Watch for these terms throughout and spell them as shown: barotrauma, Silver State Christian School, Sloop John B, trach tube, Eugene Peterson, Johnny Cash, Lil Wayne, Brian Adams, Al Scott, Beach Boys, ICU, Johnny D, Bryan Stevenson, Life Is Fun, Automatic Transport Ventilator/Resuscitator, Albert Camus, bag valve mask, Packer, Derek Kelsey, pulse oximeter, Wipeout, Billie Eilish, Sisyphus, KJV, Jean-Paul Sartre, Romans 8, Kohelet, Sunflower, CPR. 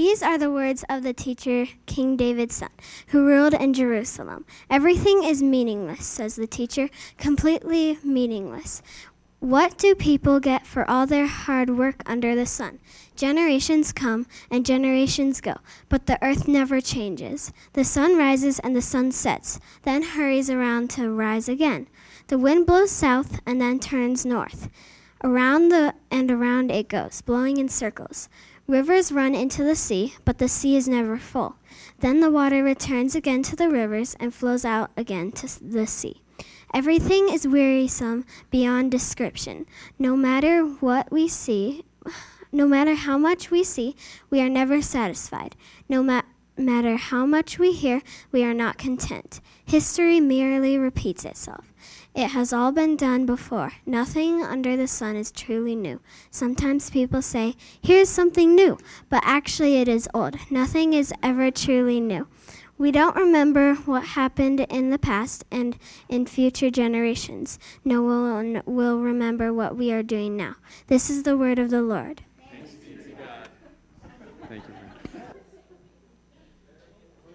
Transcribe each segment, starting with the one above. These are the words of the teacher, King David's son, who ruled in Jerusalem. Everything is meaningless, says the teacher, completely meaningless. What do people get for all their hard work under the sun? Generations come and generations go, but the earth never changes. The sun rises and the sun sets, then hurries around to rise again. The wind blows south and then turns north. Around it goes, blowing in circles. Rivers run into the sea, but the sea is never full. Then the water returns again to the rivers and flows out again to the sea. Everything is wearisome beyond description. No matter what we see, no matter how much we see, we are never satisfied. No matter how much we hear, we are not content. History merely repeats itself. It has all been done before. Nothing under the sun is truly new. Sometimes people say, here's something new, but actually it is old. Nothing is ever truly new. We don't remember what happened in the past, and in future generations, no one will remember what we are doing now. This is the word of the Lord. Thanks be to God. Thank you. My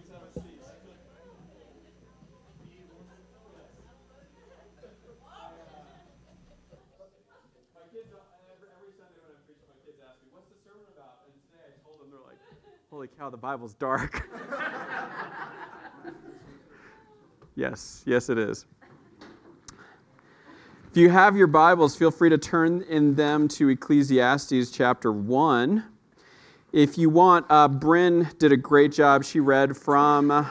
kids ask me, what's the sermon about? And today I told them, they're like, holy cow, the Bible's dark. Yes, it is. If you have your Bibles, feel free to turn in them to Ecclesiastes chapter 1. If you want, Bryn did a great job. She read from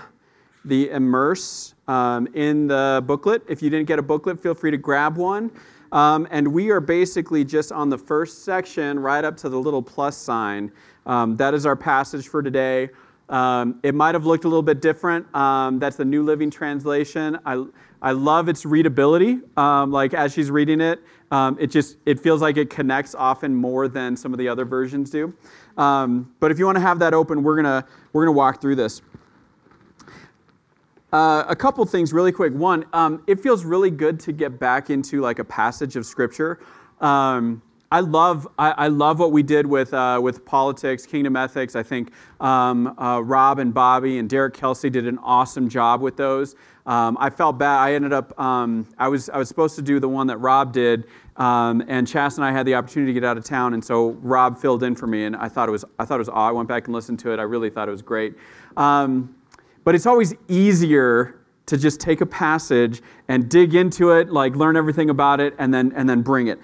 the Immerse in the booklet. If you didn't get a booklet, feel free to grab one. And we are basically just on the first section right up to the little plus sign. That is our passage for today. It might have looked a little bit different. That's the New Living Translation. I love its readability. Like as she's reading it, it feels like it connects often more than some of the other versions do. But if you want to have that open, we're gonna walk through this. A couple things really quick. One, it feels really good to get back into like a passage of Scripture. I love what we did with politics, kingdom ethics. I think Rob and Bobby and Derek Kelsey did an awesome job with those. I felt bad. I ended up I was supposed to do the one that Rob did, and Chas and I had the opportunity to get out of town, and so Rob filled in for me, and I thought it was I went back and listened to it. I really thought it was great. But it's always easier to just take a passage and dig into it, like learn everything about it, and then bring it.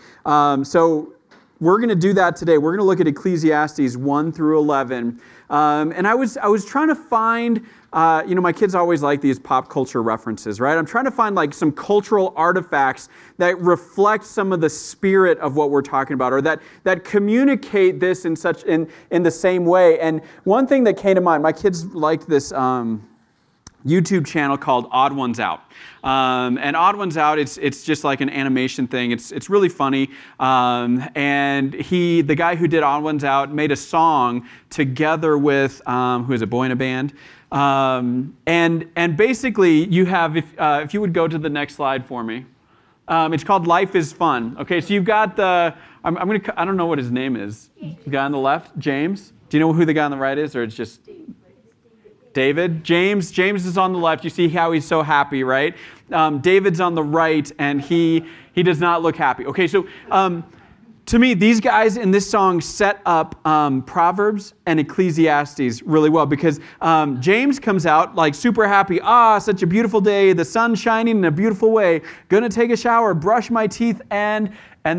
So we're going to do that today. We're going to look at Ecclesiastes 1 through 11. And I was trying to find, my kids always like these pop culture references, right? I'm trying to find like some cultural artifacts that reflect some of the spirit of what we're talking about, or that communicate this in the same way. And one thing that came to mind, my kids liked this YouTube channel called Odd Ones Out. And Odd Ones Out, it's just like an animation thing. It's really funny. And the guy who did Odd Ones Out made a song together with who is a boy in a band. And basically you have, if you would go to the next slide for me, it's called Life Is Fun. Okay, so you've got I don't know what his name is. The guy on the left, James. Do you know who the guy on the right is, or it's just David? James is on the left. You see how he's so happy, right? David's on the right, and he does not look happy. Okay, so to me, these guys in this song set up Proverbs and Ecclesiastes really well, because James comes out like super happy. Ah, such a beautiful day. The sun's shining in a beautiful way. Gonna take a shower, brush my teeth, and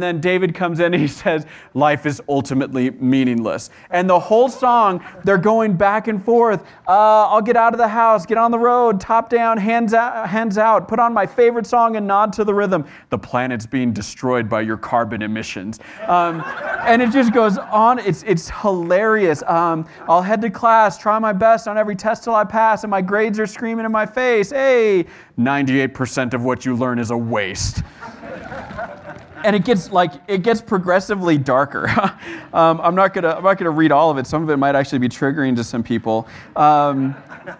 then David comes in and he says, life is ultimately meaningless. And the whole song, they're going back and forth. I'll get out of the house, get on the road, top down, hands out, put on my favorite song and nod to the rhythm. The planet's being destroyed by your carbon emissions. And it just goes on. It's hilarious. I'll head to class, try my best on every test till I pass, and my grades are screaming in my face. Hey, 98% of what you learn is a waste. And it gets progressively darker. I'm not gonna read all of it. Some of it might actually be triggering to some people. But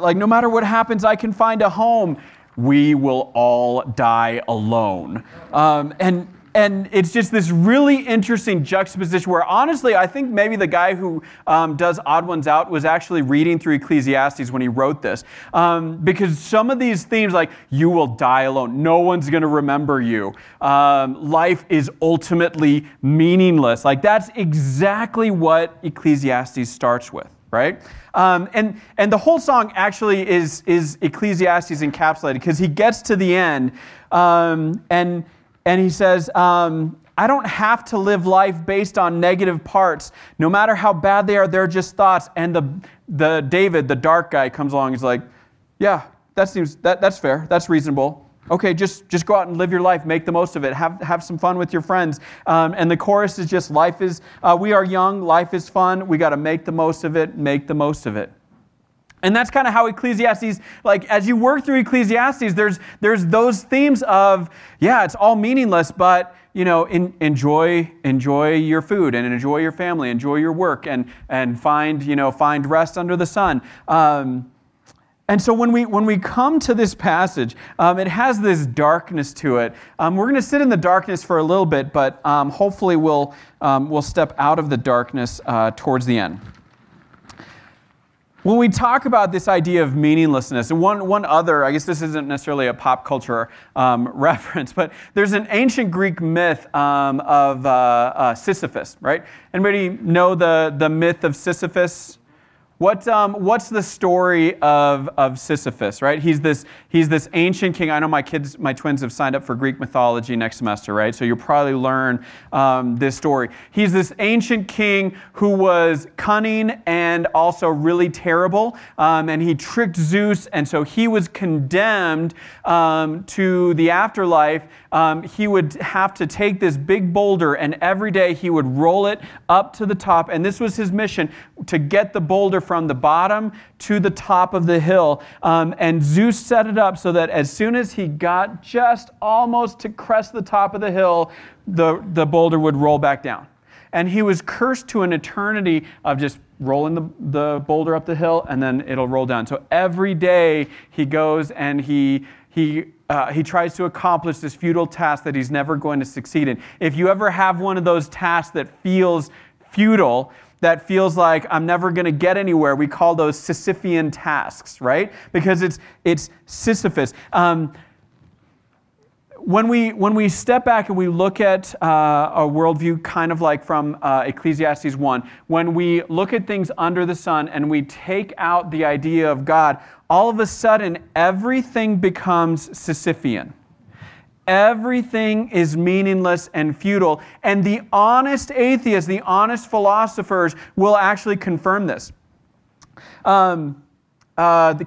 like, no matter what happens, I can find a home. We will all die alone. And And it's just this really interesting juxtaposition where, honestly, I think maybe the guy who does Odd Ones Out was actually reading through Ecclesiastes when he wrote this. Because some of these themes, like, you will die alone, no one's going to remember you, life is ultimately meaningless. Like, that's exactly what Ecclesiastes starts with, right? And the whole song actually is Ecclesiastes encapsulated, because he gets to the end and he says, I don't have to live life based on negative parts. No matter how bad they are, they're just thoughts. And the David, the dark guy, comes along and is like, yeah, that's fair. That's reasonable. Okay, just go out and live your life. Make the most of it. Have some fun with your friends. And the chorus is just, life is, we are young. Life is fun. We got to make the most of it. Make the most of it. And that's kind of how Ecclesiastes, like, as you work through Ecclesiastes, there's those themes of, yeah, it's all meaningless, but, you know, enjoy your food and enjoy your family, enjoy your work, and find rest under the sun. And so when we come to this passage, it has this darkness to it. We're going to sit in the darkness for a little bit, but hopefully we'll step out of the darkness towards the end. When we talk about this idea of meaninglessness, and one other, I guess this isn't necessarily a pop culture reference, but there's an ancient Greek myth of Sisyphus, right? Anybody know the myth of Sisyphus? What's the story of Sisyphus, right? He's this ancient king. I know my twins have signed up for Greek mythology next semester, right? So you'll probably learn this story. He's this ancient king who was cunning and also really terrible, and he tricked Zeus, and so he was condemned to the afterlife. He would have to take this big boulder, and every day he would roll it up to the top, and this was his mission, to get the boulder from the bottom to the top of the hill. And Zeus set it up so that as soon as he got just almost to crest the top of the hill, the boulder would roll back down. And he was cursed to an eternity of just rolling the boulder up the hill, and then it'll roll down. So every day he goes and he tries to accomplish this futile task that he's never going to succeed in. If you ever have one of those tasks that feels futile, that feels like I'm never going to get anywhere, we call those Sisyphean tasks, right? Because it's Sisyphus. When we step back and we look at a worldview kind of like from Ecclesiastes 1, when we look at things under the sun and we take out the idea of God, all of a sudden everything becomes Sisyphean. Everything is meaningless and futile. And the honest atheists, the honest philosophers will actually confirm this. The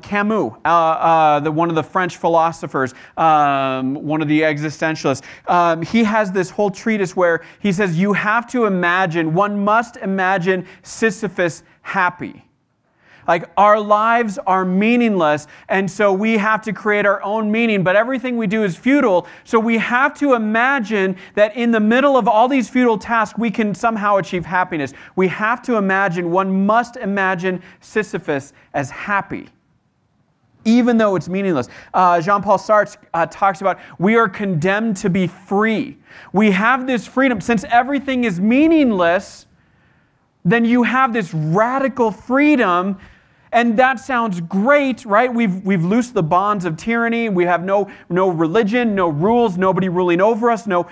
Camus, one of the French philosophers, one of the existentialists, he has this whole treatise where he says you have to imagine, one must imagine Sisyphus happy. Like, our lives are meaningless, and so we have to create our own meaning, but everything we do is futile, so we have to imagine that in the middle of all these futile tasks, we can somehow achieve happiness. We have to imagine, one must imagine Sisyphus as happy, even though it's meaningless. Jean-Paul Sartre talks about, we are condemned to be free. We have this freedom. Since everything is meaningless, then you have this radical freedom, and that sounds great, right? We've loosed the bonds of tyranny. We have no religion, no rules, nobody ruling over us, no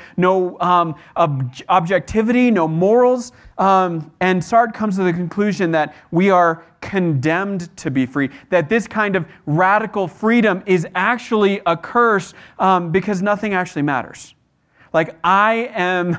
objectivity, no morals. And Sartre comes to the conclusion that we are condemned to be free, that this kind of radical freedom is actually a curse because nothing actually matters. Like, I am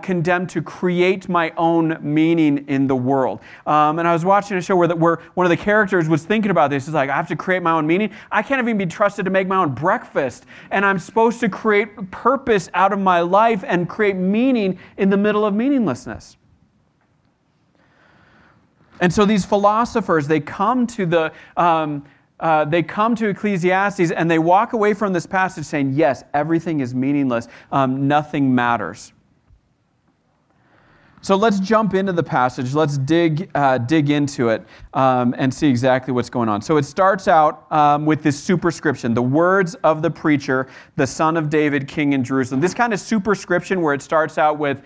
condemned to create my own meaning in the world. And I was watching a show where one of the characters was thinking about this. He's like, I have to create my own meaning. I can't even be trusted to make my own breakfast. And I'm supposed to create purpose out of my life and create meaning in the middle of meaninglessness. And so these philosophers, they come to Ecclesiastes and they walk away from this passage saying, yes, everything is meaningless. Nothing matters. So let's jump into the passage. Let's dig into it and see exactly what's going on. So it starts out with this superscription, the words of the preacher, the son of David, king in Jerusalem. This kind of superscription where it starts out with,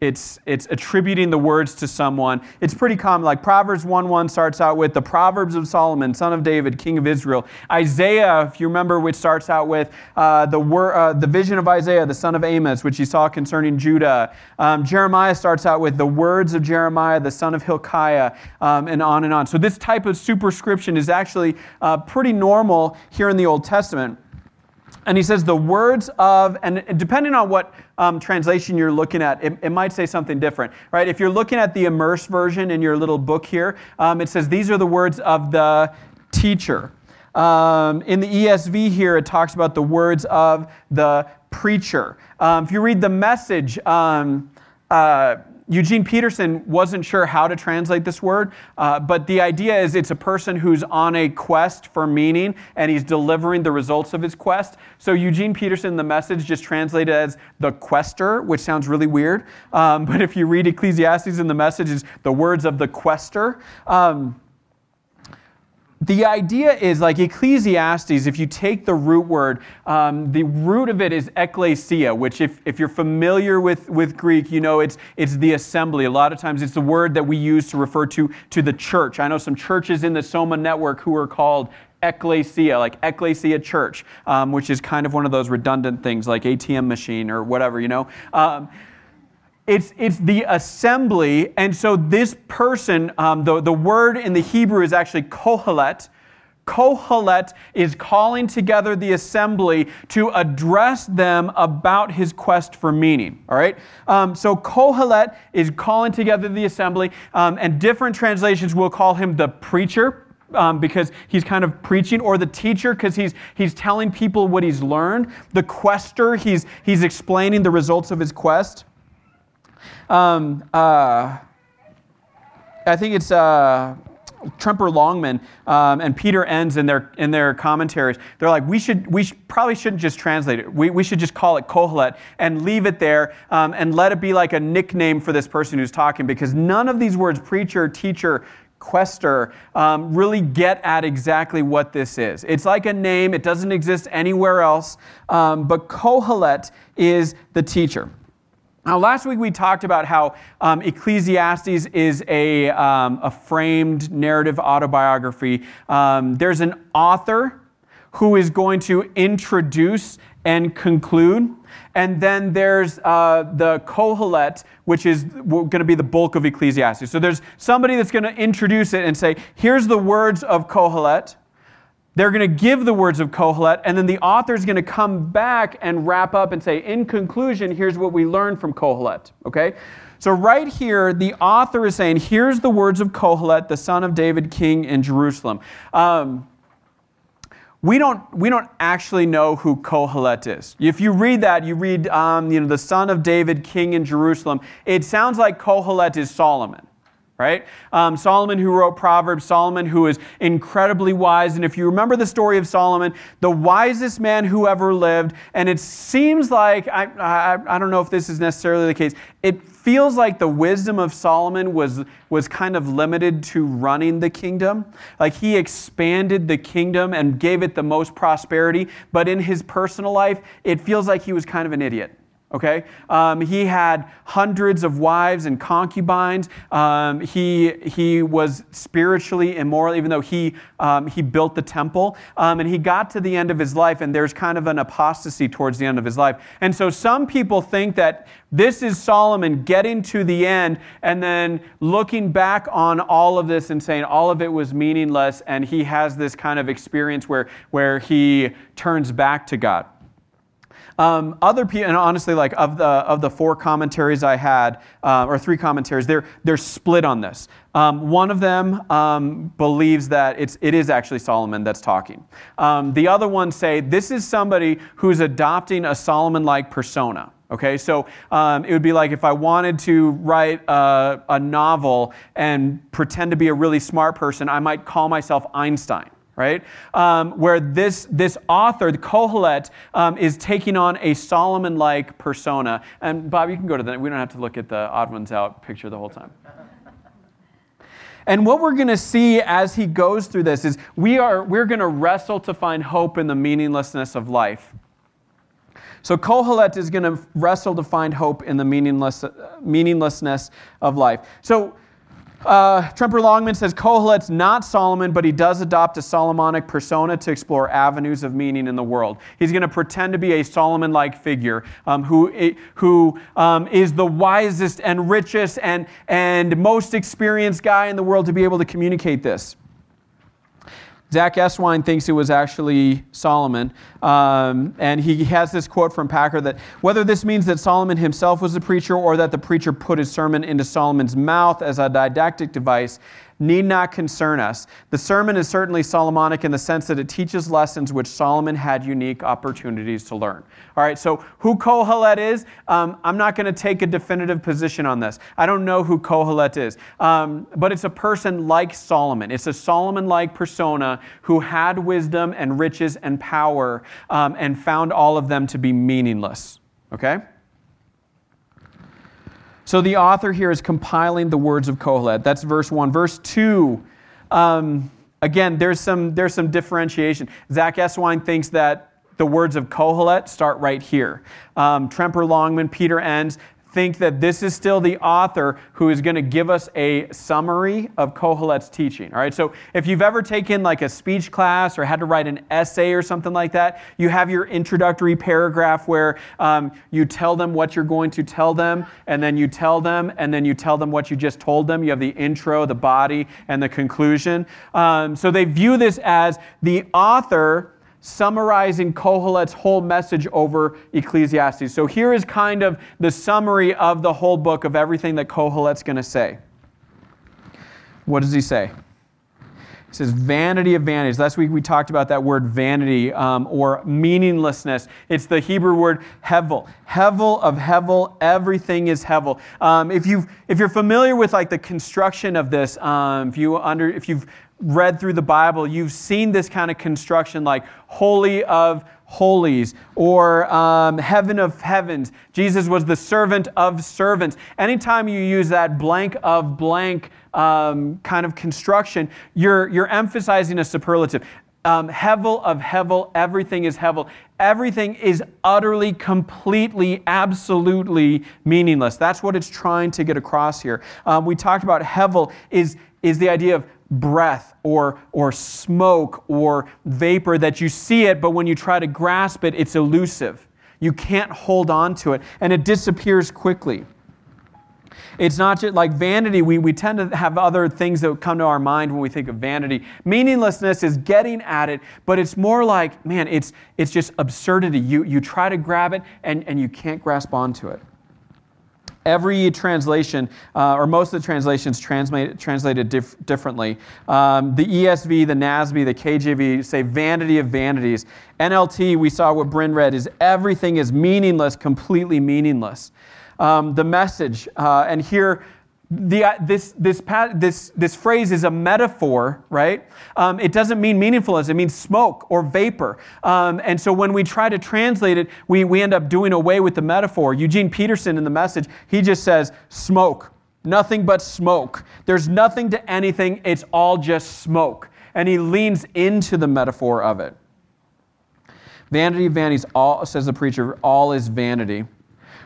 it's attributing the words to someone. It's pretty common, like Proverbs 1:1 starts out with the Proverbs of Solomon, son of David, king of Israel. Isaiah, if you remember, which starts out with the vision of Isaiah, the son of Amos, which he saw concerning Judah. Jeremiah starts out with the words of Jeremiah, the son of Hilkiah, and on and on. So this type of superscription is actually pretty normal here in the Old Testament. And he says the words of, and depending on what translation you're looking at, it might say something different, right? If you're looking at the Immerse version in your little book here, it says these are the words of the teacher. In the ESV here, it talks about the words of the preacher. If you read the Message, Eugene Peterson wasn't sure how to translate this word, but the idea is it's a person who's on a quest for meaning, and he's delivering the results of his quest. So Eugene Peterson, the Message, just translated as the quester, which sounds really weird. But if you read Ecclesiastes in the Message, it's the words of the quester. The idea is, like Ecclesiastes, if you take the root word, the root of it is ekklesia, which if you're familiar with Greek, you know it's the assembly. A lot of times it's the word that we use to refer to the church. I know some churches in the Soma network who are called ekklesia, like ekklesia church, which is kind of one of those redundant things like ATM machine or whatever, you know. It's the assembly, and so this person, the word in the Hebrew is actually kohelet. Kohelet is calling together the assembly to address them about his quest for meaning, all right? So kohelet is calling together the assembly, and different translations will call him the preacher, because he's kind of preaching, or the teacher because he's telling people what he's learned. The quester, he's explaining the results of his quest. I think it's Tremper Longman and Peter Enns in their commentaries. They're like, we probably shouldn't just translate it. We should just call it Kohelet and leave it there and let it be like a nickname for this person who's talking, because none of these words, preacher, teacher, quester, really get at exactly what this is. It's like a name. It doesn't exist anywhere else, but Kohelet is the teacher. Now, last week we talked about how Ecclesiastes is a framed narrative autobiography. There's an author who is going to introduce and conclude, and then there's the Kohelet, which is going to be the bulk of Ecclesiastes. So there's somebody that's going to introduce it and say, here's the words of Kohelet. They're going to give the words of Kohelet, and then the author's going to come back and wrap up and say, in conclusion, here's what we learned from Kohelet, okay? So right here, the author is saying, here's the words of Kohelet, the son of David, king in Jerusalem. We don't actually know who Kohelet is. If you read that, you read the son of David, king in Jerusalem, it sounds like Kohelet is Solomon. Right? Solomon, who wrote Proverbs, Solomon, who is incredibly wise. And if you remember the story of Solomon, the wisest man who ever lived, and it seems like, I don't know if this is necessarily the case, it feels like the wisdom of Solomon was kind of limited to running the kingdom. Like he expanded the kingdom and gave it the most prosperity, but in his personal life, it feels like he was kind of an idiot. Okay, he had hundreds of wives and concubines. He was spiritually immoral, even though he built the temple. And he got to the end of his life, and there's kind of an apostasy towards the end of his life. And so some people think that this is Solomon getting to the end and then looking back on all of this and saying all of it was meaningless, and he has this kind of experience where he turns back to God. Other people, and honestly, like of the four commentaries I had, or three commentaries, they're split on this. One of them believes that it is actually Solomon that's talking. The other ones say this is somebody who's adopting a Solomon-like persona. Okay, so it would be like if I wanted to write a novel and pretend to be a really smart person, I might call myself Einstein. right? Where this author, the Kohelet, is taking on a Solomon-like persona. And Bob, you can go to that. We don't have to look at the Odd Ones Out picture the whole time. And what we're going to see as he goes through this is we're going to wrestle to find hope in the meaninglessness of life. So Kohelet is going to wrestle to find hope in the meaninglessness of life. So Tremper Longman says, Kohelet's not Solomon, but he does adopt a Solomonic persona to explore avenues of meaning in the world. He's going to pretend to be a Solomon-like figure who is the wisest and richest and most experienced guy in the world to be able to communicate this. Zach Eswine thinks it was actually Solomon, and he has this quote from Packer that whether this means that Solomon himself was a preacher or that the preacher put his sermon into Solomon's mouth as a didactic device need not concern us. The sermon is certainly Solomonic in the sense that it teaches lessons which Solomon had unique opportunities to learn. All right, so who Kohelet is, I'm not going to take a definitive position on this. I don't know who Kohelet is, but it's a person like Solomon. It's a Solomon-like persona who had wisdom and riches and power and found all of them to be meaningless, okay? So the author here is compiling the words of Kohelet. That's verse 1. Verse 2, again, there's some differentiation. Zach Eswine thinks that the words of Kohelet start right here. Tremper Longman, Peter Enns think that this is still the author who is going to give us a summary of Kohelet's teaching. All right, so if you've ever taken like a speech class or had to write an essay or something like that, you have your introductory paragraph where you tell them what you're going to tell them, and then you tell them, and then you tell them what you just told them. You have the intro, the body, and the conclusion. So they view this as the author summarizing Kohelet's whole message over Ecclesiastes. So here is kind of the summary of the whole book of everything that Kohelet's going to say. What does he say? He says, vanity of vanities. Last week we talked about that word vanity or meaninglessness. It's the Hebrew word hevel. Hevel of hevel, everything is hevel. If you're familiar with like the construction of this, if you've read through the Bible, you've seen this kind of construction like holy of holies or heaven of heavens. Jesus was the servant of servants. Anytime you use that blank of blank kind of construction, you're emphasizing a superlative. Hevel of hevel, everything is hevel. Everything is utterly, completely, absolutely meaningless. That's what it's trying to get across here. We talked about hevel is the idea of breath or smoke or vapor, that you see it, but when you try to grasp it, it's elusive. You can't hold on to it, and it disappears quickly. It's not just like vanity. We tend to have other things that come to our mind when we think of vanity. Meaninglessness is getting at it, but it's more like, man, it's just absurdity. You try to grab it, and you can't grasp onto it. Every translation, or most of the translations, translated differently. The ESV, the NASB, the KJV say vanity of vanities. NLT, we saw what Bryn read, is everything is meaningless, completely meaningless. The Message, and here this phrase is a metaphor, right? It doesn't mean meaningfulness. It means smoke or vapor. And so when we try to translate it, we end up doing away with the metaphor. Eugene Peterson in The Message, he just says smoke, nothing but smoke. There's nothing to anything. It's all just smoke. And he leans into the metaphor of it. Vanity of vanities, all, says the preacher, all is vanity.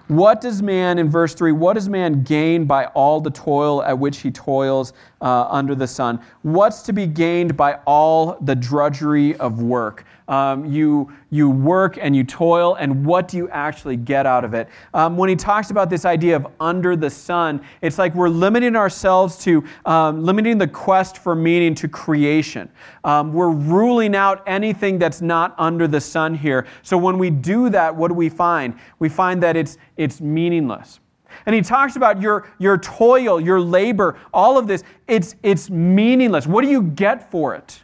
What does man, in verse 3, what does man gain by all the toil at which he toils under the sun? What's to be gained by all the drudgery of work? You work and you toil, and what do you actually get out of it? When he talks about this idea of under the sun, it's like we're limiting ourselves to limiting the quest for meaning to creation. We're ruling out anything that's not under the sun here. So when we do that, what do we find? We find that it's meaningless. And he talks about your toil, your labor, all of this. It's meaningless. What do you get for it?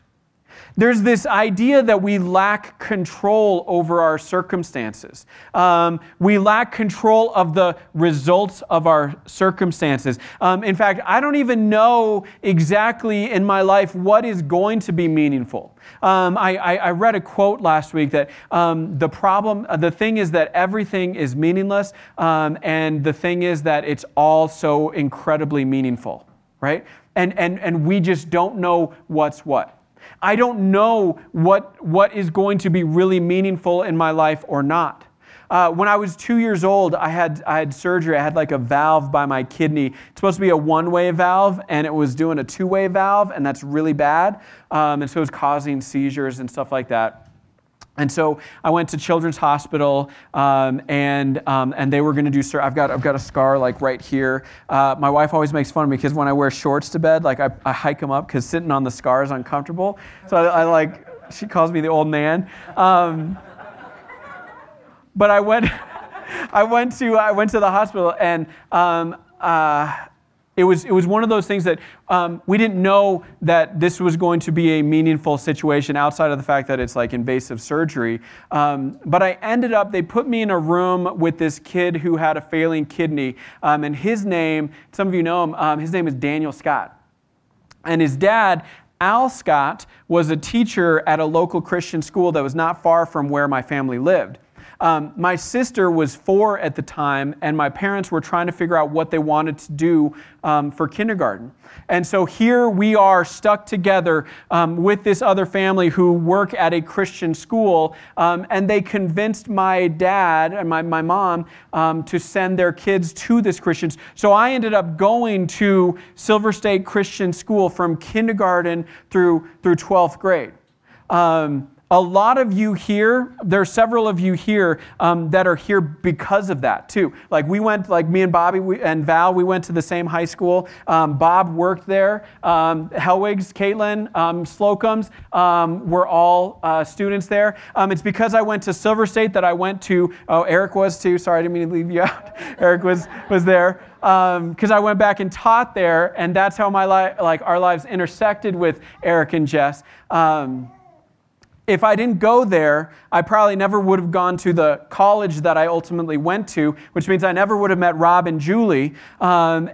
There's this idea that we lack control over our circumstances. We lack control of the results of our circumstances. In fact, I don't even know exactly in my life what is going to be meaningful. I read a quote last week that the thing is that everything is meaningless, and the thing is that it's all so incredibly meaningful, right? And we just don't know what's what. I don't know what is going to be really meaningful in my life or not. When I was 2 years old, I had surgery. I had like a valve by my kidney. It's supposed to be a one-way valve, and it was doing a two-way valve, and that's really bad. And so it was causing seizures and stuff like that. And so I went to Children's Hospital, and they were going to do surgery. I've got a scar like right here. My wife always makes fun of me because when I wear shorts to bed, like I hike them up because sitting on the scar is uncomfortable. So I like, she calls me the old man. But I went to the hospital, and It was one of those things that we didn't know that this was going to be a meaningful situation outside of the fact that it's like invasive surgery. But I ended up, they put me in a room with this kid who had a failing kidney. And his name, some of you know him, his name is Daniel Scott. And his dad, Al Scott, was a teacher at a local Christian school that was not far from where my family lived. My sister was 4 at the time, and my parents were trying to figure out what they wanted to do for kindergarten. And so here we are stuck together with this other family who work at a Christian school, and they convinced my dad and my mom to send their kids to this Christian school. So I ended up going to Silver State Christian School from kindergarten through 12th grade. A lot of you here, there are several of you here that are here because of that too. Like we went, like me and Bobby and Val, we went to the same high school. Bob worked there. Helwig's, Caitlin, Slocum's were all students there. It's because I went to Silver State that I went to, Eric was too. Sorry, I didn't mean to leave you out. Eric was there. Because I went back and taught there, and that's how my our lives intersected with Eric and Jess. If I didn't go there, I probably never would have gone to the college that I ultimately went to, which means I never would have met Rob and Julie. Who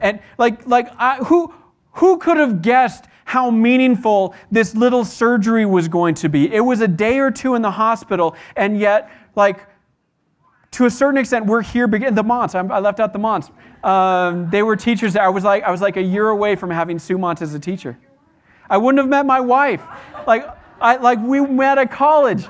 could have guessed how meaningful this little surgery was going to be? It was a day or two in the hospital, and yet, like, to a certain extent, we're here. The Monts, I left out the Monts. They were teachers there. I was like a year away from having Sue Mont as a teacher. I wouldn't have met my wife, we met at college.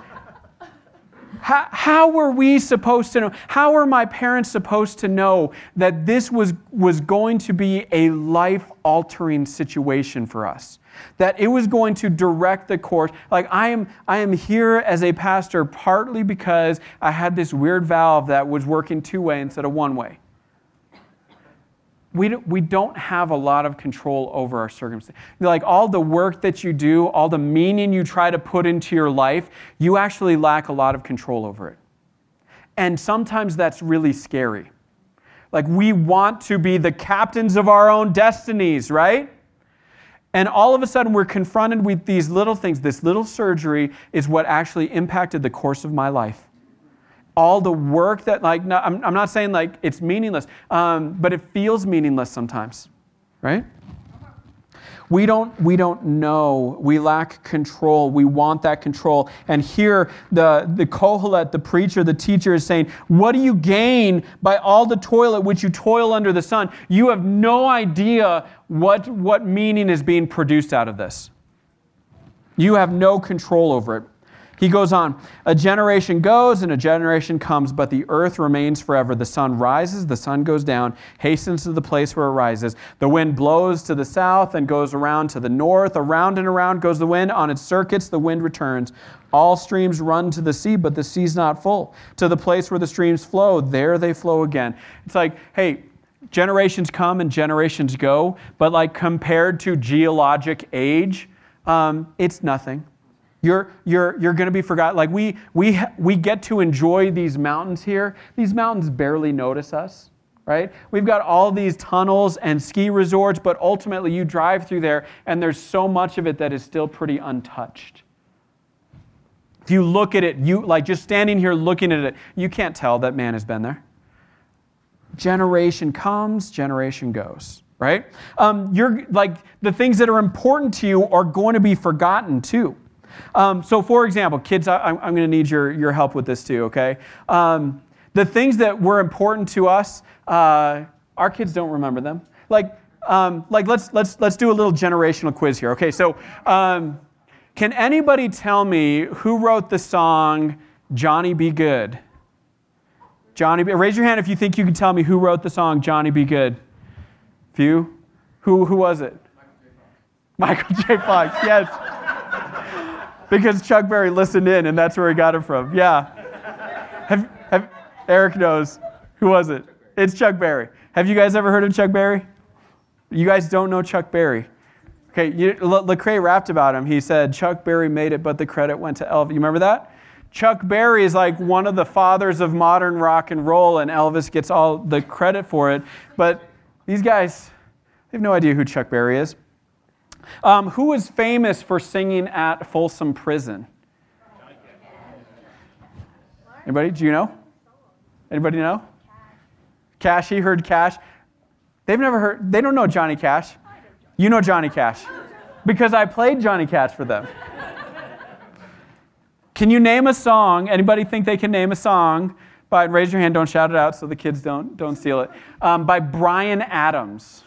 How were we supposed to know? How were my parents supposed to know that this was going to be a life-altering situation for us? That it was going to direct the course. Like I am here as a pastor partly because I had this weird valve that was working two-way instead of one-way. We don't have a lot of control over our circumstances. Like all the work that you do, all the meaning you try to put into your life, you actually lack a lot of control over it. And sometimes that's really scary. Like we want to be the captains of our own destinies, right? And all of a sudden we're confronted with these little things. This little surgery is what actually impacted the course of my life. All the work that, I'm not saying like it's meaningless, but it feels meaningless sometimes, right? We don't know. We lack control. We want that control. And here the Kohelet, the preacher, the teacher is saying, what do you gain by all the toil at which you toil under the sun? You have no idea what meaning is being produced out of this. You have no control over it. He goes on, a generation goes and a generation comes, but the earth remains forever. The sun rises, the sun goes down, hastens to the place where it rises. The wind blows to the south and goes around to the north. Around and around goes the wind. On its circuits, the wind returns. All streams run to the sea, but the sea's not full. To the place where the streams flow, there they flow again. It's like, hey, generations come and generations go, but like compared to geologic age, it's nothing. You're going to be forgotten. Like we get to enjoy these mountains here. These mountains barely notice us, right? We've got all these tunnels and ski resorts, but ultimately you drive through there and there's so much of it that is still pretty untouched, If you look at it, you like just standing here looking at it, you can't tell that man has been there. Generation comes, generation goes, right? You're like the things that are important to you are going to be forgotten too. So for example, kids, I'm going to need your help with this too, okay? The things that were important to us, our kids don't remember them. Like let's do a little generational quiz here, okay? So can anybody tell me who wrote the song Johnny Be Good? Raise your hand if you think you can tell me who wrote the song Johnny Be Good. Few? Who was it? Michael J. Fox. Yes. Because Chuck Berry listened in, and that's where he got it from. Yeah. Eric knows. Who was it? It's Chuck Berry. Have you guys ever heard of Chuck Berry? You guys don't know Chuck Berry. Okay, Lecrae rapped about him. He said, Chuck Berry made it, but the credit went to Elvis. You remember that? Chuck Berry is like one of the fathers of modern rock and roll, and Elvis gets all the credit for it. But these guys, they have no idea who Chuck Berry is. Who was famous for singing at Folsom Prison? Anybody? Do you know? Anybody know? Cash. He heard Cash. They don't know Johnny Cash. You know Johnny Cash because I played Johnny Cash for them. Can you name a song? Anybody think they can name a song? By raise your hand. Don't shout it out so the kids don't steal it. By Brian Adams.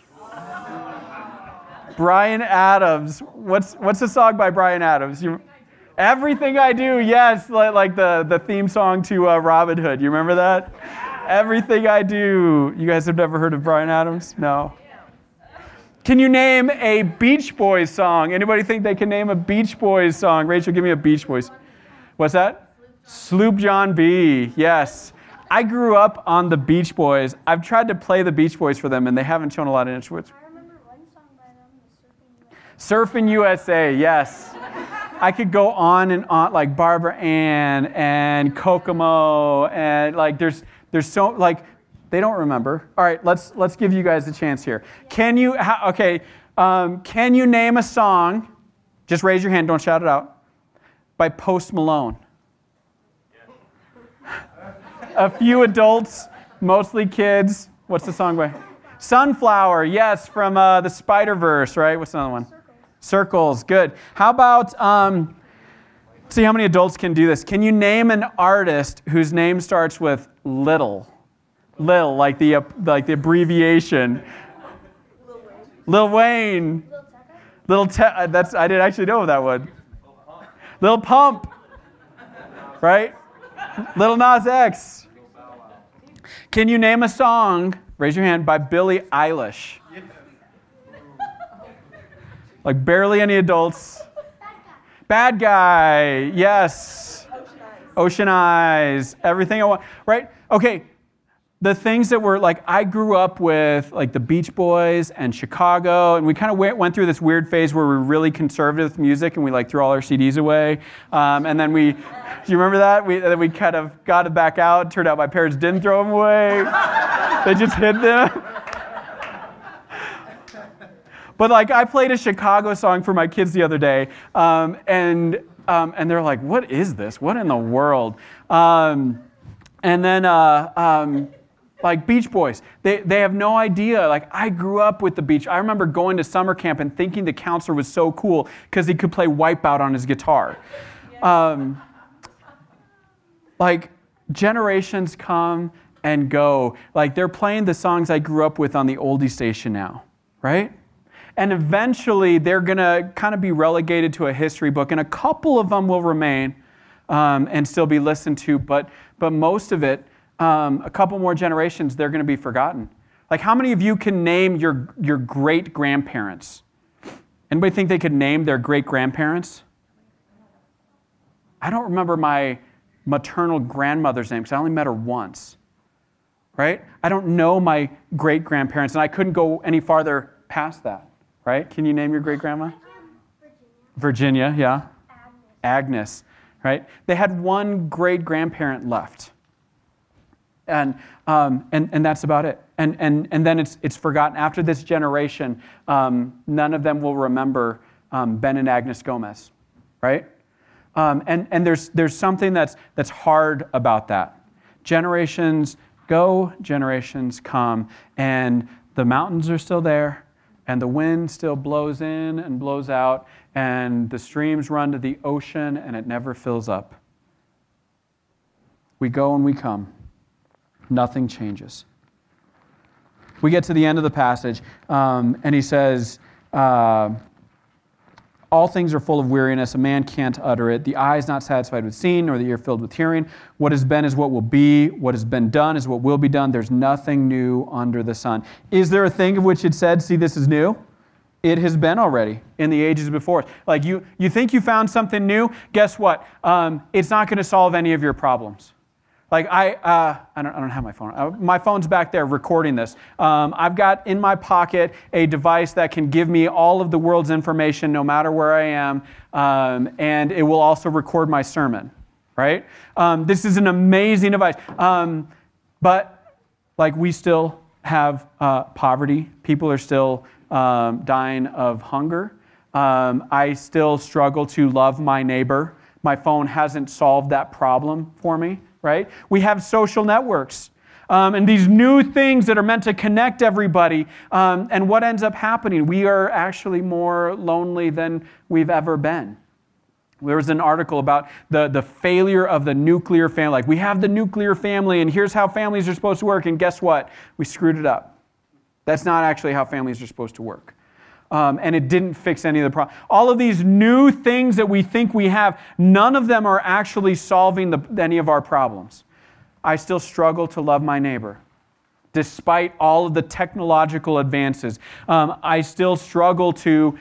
Brian Adams. What's the song by Brian Adams? Everything I Do, yes. Like the theme song to Robin Hood. You remember that? Everything I Do. You guys have never heard of Brian Adams? No. Can you name a Beach Boys song? Anybody think they can name a Beach Boys song? Rachel, give me a Beach Boys. What's that? Sloop John B. Yes. I grew up on the Beach Boys. I've tried to play the Beach Boys for them, and they haven't shown a lot of interest. Surfing USA, yes. I could go on and on, like Barbara Ann and Kokomo, and like there's so like they don't remember. All right, let's give you guys a chance here. Can you name a song? Just raise your hand, don't shout it out. By Post Malone. A few adults, mostly kids. What's the song by? Sunflower, yes, from the Spider-Verse, right? What's another one? Circles, good. How about, see how many adults can do this. Can you name an artist whose name starts with little? Lil, like the abbreviation. Lil Wayne. Lil Tecca. That's I didn't actually know that one. Lil Pump. Right? Lil Nas X. Can you name a song? Raise your hand, by Billie Eilish. Like barely any adults. Bad Guy, yes. Ocean Eyes, Everything I Want, right? Okay, the things that were like, I grew up with like the Beach Boys and Chicago, and we kind of went through this weird phase where we were really conservative with music and we like threw all our CDs away. And then do you remember that? We kind of got it back out. Turned out my parents didn't throw them away. They just hid them. But like I played a Chicago song for my kids the other day, and they're like, "What is this? What in the world?" And then like Beach Boys, they have no idea. Like I grew up with the beach. I remember going to summer camp and thinking the counselor was so cool because he could play Wipeout on his guitar. Like generations come and go. Like they're playing the songs I grew up with on the oldie station now, right? And eventually they're going to kind of be relegated to a history book, and a couple of them will remain and still be listened to, but most of it, a couple more generations, they're going to be forgotten. Like how many of you can name your great-grandparents? Anybody think they could name their great-grandparents? I don't remember my maternal grandmother's name because I only met her once. Right? I don't know my great-grandparents, and I couldn't go any farther past that. Right? Can you name your great-grandma? Virginia, yeah. Agnes, right? They had one great-grandparent left, and that's about it. And then it's forgotten. After this generation, none of them will remember Ben and Agnes Gomez, right? And there's something that's hard about that. Generations go, generations come, and the mountains are still there, and the wind still blows in and blows out, and the streams run to the ocean, and it never fills up. We go and we come. Nothing changes. We get to the end of the passage, and he says, all things are full of weariness. A man can't utter it. The eye is not satisfied with seeing, nor the ear filled with hearing. What has been is what will be. What has been done is what will be done. There's nothing new under the sun. Is there a thing of which it said, see, this is new? It has been already in the ages before. Like you think you found something new? Guess what? It's not going to solve any of your problems. Like I don't have my phone. My phone's back there recording this. I've got in my pocket a device that can give me all of the world's information no matter where I am, and it will also record my sermon, right? This is an amazing device. But like we still have poverty. People are still dying of hunger. I still struggle to love my neighbor. My phone hasn't solved that problem for me. Right? We have social networks and these new things that are meant to connect everybody. And what ends up happening? We are actually more lonely than we've ever been. There was an article about the failure of the nuclear family. Like, we have the nuclear family, and here's how families are supposed to work. And guess what? We screwed it up. That's not actually how families are supposed to work. And it didn't fix any of the problems. All of these new things that we think we have, none of them are actually solving any of our problems. I still struggle to love my neighbor, despite all of the technological advances. I still struggle to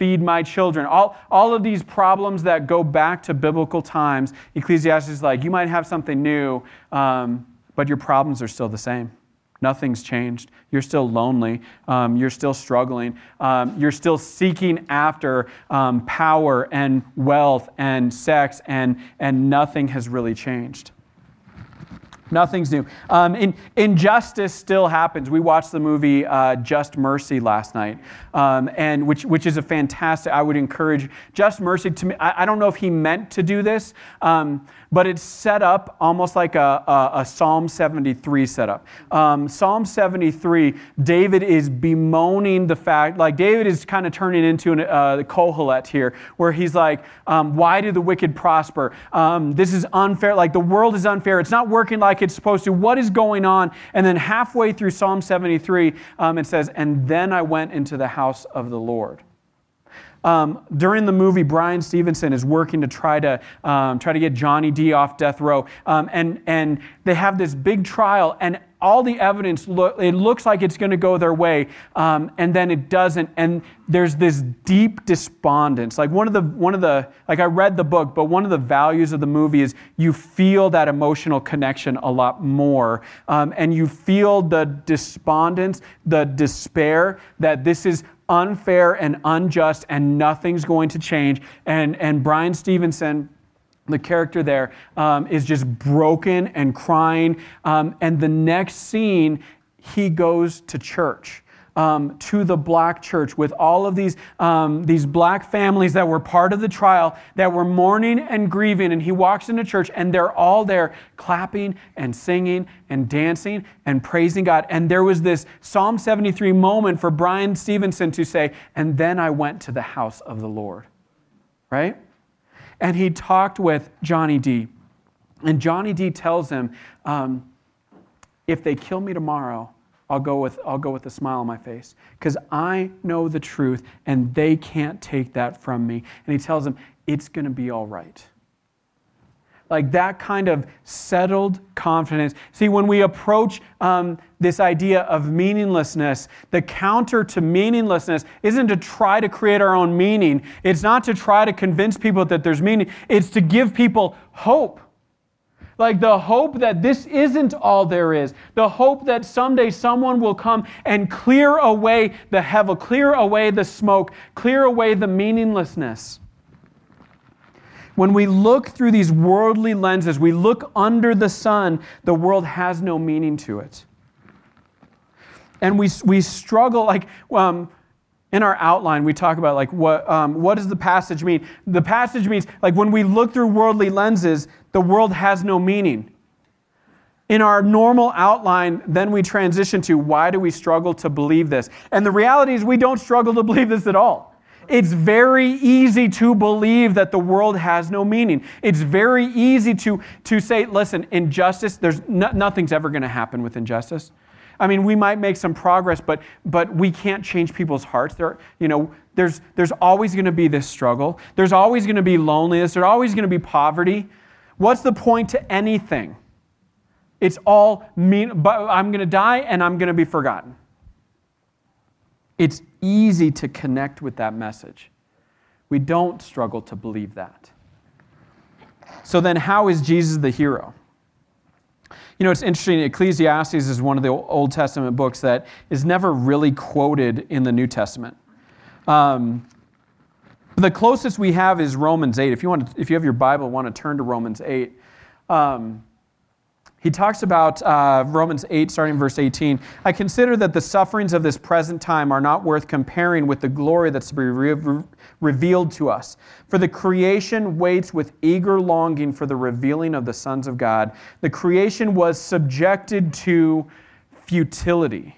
feed my children. All of these problems that go back to biblical times, Ecclesiastes is like, you might have something new, but your problems are still the same. Nothing's changed. You're still lonely. You're still struggling. You're still seeking after power and wealth and sex, and nothing has really changed. Nothing's new. Injustice still happens. We watched the movie Just Mercy last night, and which is a fantastic. I would encourage Just Mercy. To me, I don't know if he meant to do this, but it's set up almost like a Psalm 73 setup. Psalm 73, David is bemoaning the fact, like David is kind of turning into the Kohelet here, where he's like, why do the wicked prosper? This is unfair. Like, the world is unfair. It's not working like it's supposed to. What is going on? And then halfway through Psalm 73, it says, and then I went into the house of the Lord. During the movie, Bryan Stevenson is working to try to get Johnny D off death row, and they have this big trial, and all the evidence it looks like it's going to go their way, and then it doesn't, and there's this deep despondence. Like one of the like, I read the book, but one of the values of the movie is you feel that emotional connection a lot more, and you feel the despondence, the despair that this is unfair and unjust, and nothing's going to change. And Bryan Stevenson, the character there, is just broken and crying. And the next scene, he goes to church. To the black church with all of these black families that were part of the trial, that were mourning and grieving. And he walks into church, and they're all there clapping and singing and dancing and praising God. And there was this Psalm 73 moment for Bryan Stevenson to say, and then I went to the house of the Lord, right? And he talked with Johnny D. And Johnny D tells him, if they kill me tomorrow, I'll go with a smile on my face, because I know the truth, and they can't take that from me. And he tells them, it's going to be all right. Like, that kind of settled confidence. See, when we approach this idea of meaninglessness, the counter to meaninglessness isn't to try to create our own meaning. It's not to try to convince people that there's meaning. It's to give people hope. Like, the hope that this isn't all there is. The hope that someday someone will come and clear away the hevel, clear away the smoke, clear away the meaninglessness. When we look through these worldly lenses, we look under the sun, the world has no meaning to it. And we struggle, like, in our outline, we talk about like what does the passage mean? The passage means like when we look through worldly lenses, the world has no meaning. In our normal outline, then we transition to why do we struggle to believe this? And the reality is we don't struggle to believe this at all. It's very easy to believe that the world has no meaning. It's very easy to say, listen, injustice, nothing's ever going to happen with injustice. I mean, we might make some progress, but we can't change people's hearts. There's always going to be this struggle. There's always going to be loneliness. There's always going to be poverty. What's the point to anything? It's all mean, but I'm going to die and I'm going to be forgotten. It's easy to connect with that message. We don't struggle to believe that. So then how is Jesus the hero? You know, it's interesting. Ecclesiastes is one of the Old Testament books that is never really quoted in the New Testament. The closest we have is Romans 8. If you have your Bible, want to turn to Romans 8. He talks about Romans 8, starting verse 18. I consider that the sufferings of this present time are not worth comparing with the glory that's to be revealed to us. For the creation waits with eager longing for the revealing of the sons of God. The creation was subjected to futility.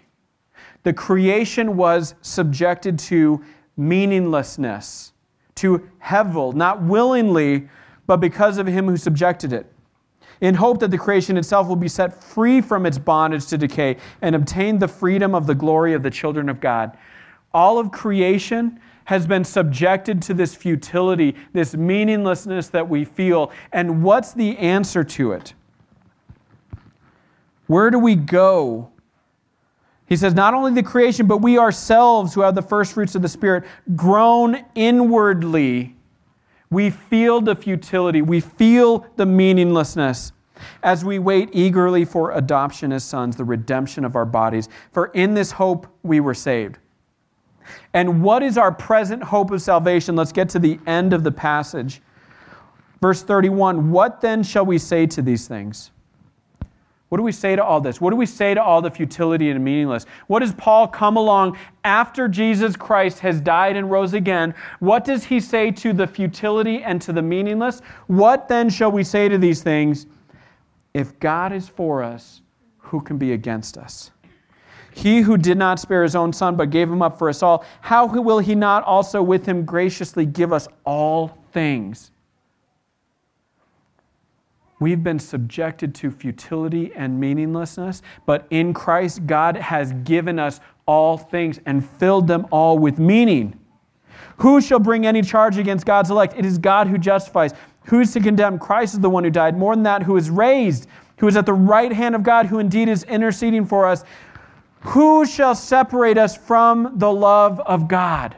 The creation was subjected to meaninglessness, to hevel, not willingly, but because of him who subjected it, in hope that the creation itself will be set free from its bondage to decay and obtain the freedom of the glory of the children of God. All of creation has been subjected to this futility, this meaninglessness that we feel. And what's the answer to it? Where do we go? He says, not only the creation, but we ourselves who have the first fruits of the Spirit grown inwardly. We feel the futility. We feel the meaninglessness as we wait eagerly for adoption as sons, the redemption of our bodies. For in this hope we were saved. And what is our present hope of salvation? Let's get to the end of the passage. Verse 31, what then shall we say to these things? What do we say to all this? What do we say to all the futility and meaningless? What does Paul come along after Jesus Christ has died and rose again? What does he say to the futility and to the meaningless? What then shall we say to these things? If God is for us, who can be against us? He who did not spare his own son but gave him up for us all, how will he not also with him graciously give us all things? We've been subjected to futility and meaninglessness, but in Christ, God has given us all things and filled them all with meaning. Who shall bring any charge against God's elect? It is God who justifies. Who is to condemn? Christ is the one who died. More than that, who is raised, who is at the right hand of God, who indeed is interceding for us. Who shall separate us from the love of God?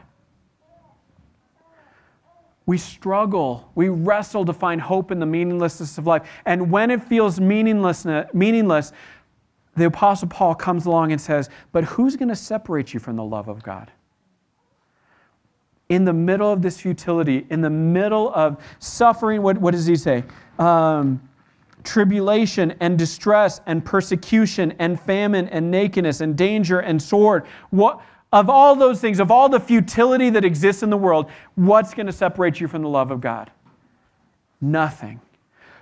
We struggle, we wrestle to find hope in the meaninglessness of life. And when it feels meaningless, the Apostle Paul comes along and says, but who's going to separate you from the love of God? In the middle of this futility, in the middle of suffering, what does he say? Tribulation and distress and persecution and famine and nakedness and danger and sword. What? Of all those things, of all the futility that exists in the world, what's going to separate you from the love of God? Nothing.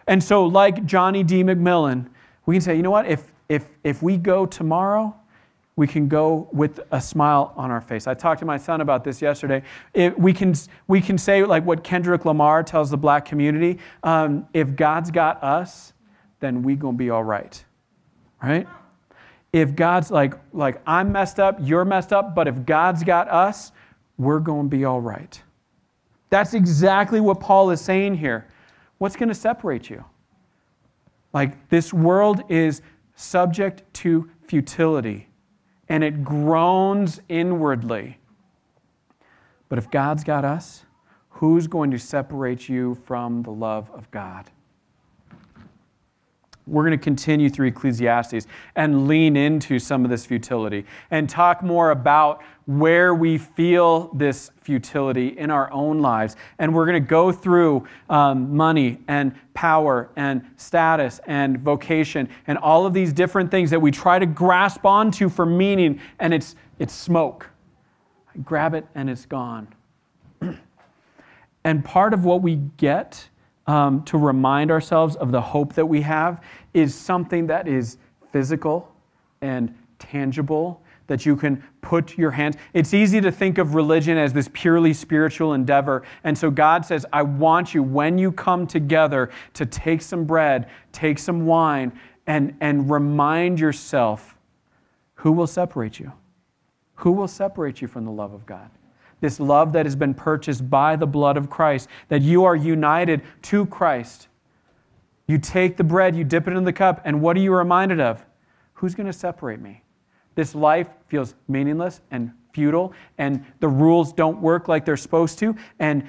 And so like Johnny D. McMillan, we can say, you know what, if we go tomorrow, we can go with a smile on our face. I talked to my son about this yesterday. We can say like what Kendrick Lamar tells the black community, if God's got us, then we going to be all right. Right? If God's like I'm messed up, you're messed up, but if God's got us, we're going to be all right. That's exactly what Paul is saying here. What's going to separate you? Like this world is subject to futility, and it groans inwardly. But if God's got us, who's going to separate you from the love of God? We're going to continue through Ecclesiastes and lean into some of this futility and talk more about where we feel this futility in our own lives. And we're going to go through money and power and status and vocation and all of these different things that we try to grasp onto for meaning, and it's smoke. grab it, and it's gone. And part of what we get to remind ourselves of the hope that we have is something that is physical and tangible, that you can put your hands. It's easy to think of religion as this purely spiritual endeavor. And so God says, I want you, when you come together, to take some bread, take some wine, and remind yourself, who will separate you? Who will separate you from the love of God? This love that has been purchased by the blood of Christ, that you are united to Christ. You take the bread, you dip it in the cup, and what are you reminded of? Who's going to separate me? This life feels meaningless and futile, and the rules don't work like they're supposed to, and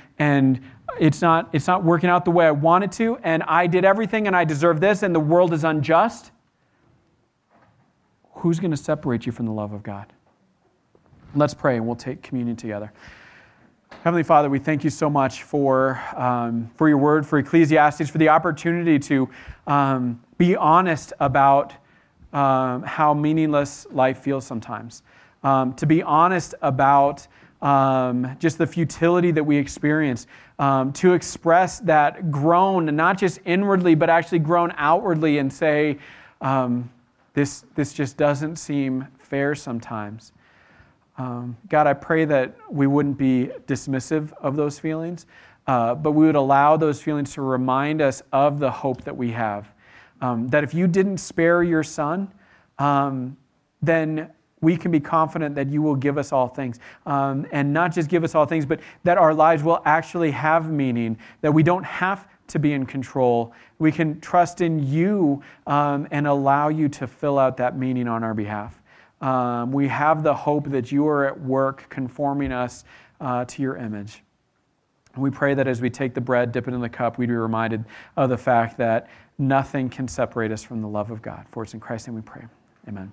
it's not working out the way I want it to, and I did everything, and I deserve this, and the world is unjust. Who's going to separate you from the love of God? Let's pray, and we'll take communion together. Heavenly Father, we thank you so much for your word, for Ecclesiastes, for the opportunity to be honest about how meaningless life feels sometimes. To be honest about just the futility that we experience. To express that groan, not just inwardly, but actually groan outwardly and say, this just doesn't seem fair sometimes. God, I pray that we wouldn't be dismissive of those feelings, but we would allow those feelings to remind us of the hope that we have. That if you didn't spare your son, then we can be confident that you will give us all things. And not just give us all things, but that our lives will actually have meaning, that we don't have to be in control. We can trust in you and allow you to fill out that meaning on our behalf. We have the hope that you are at work conforming us to your image. We pray that as we take the bread, dip it in the cup, we'd be reminded of the fact that nothing can separate us from the love of God. For it's in Christ's name we pray. Amen.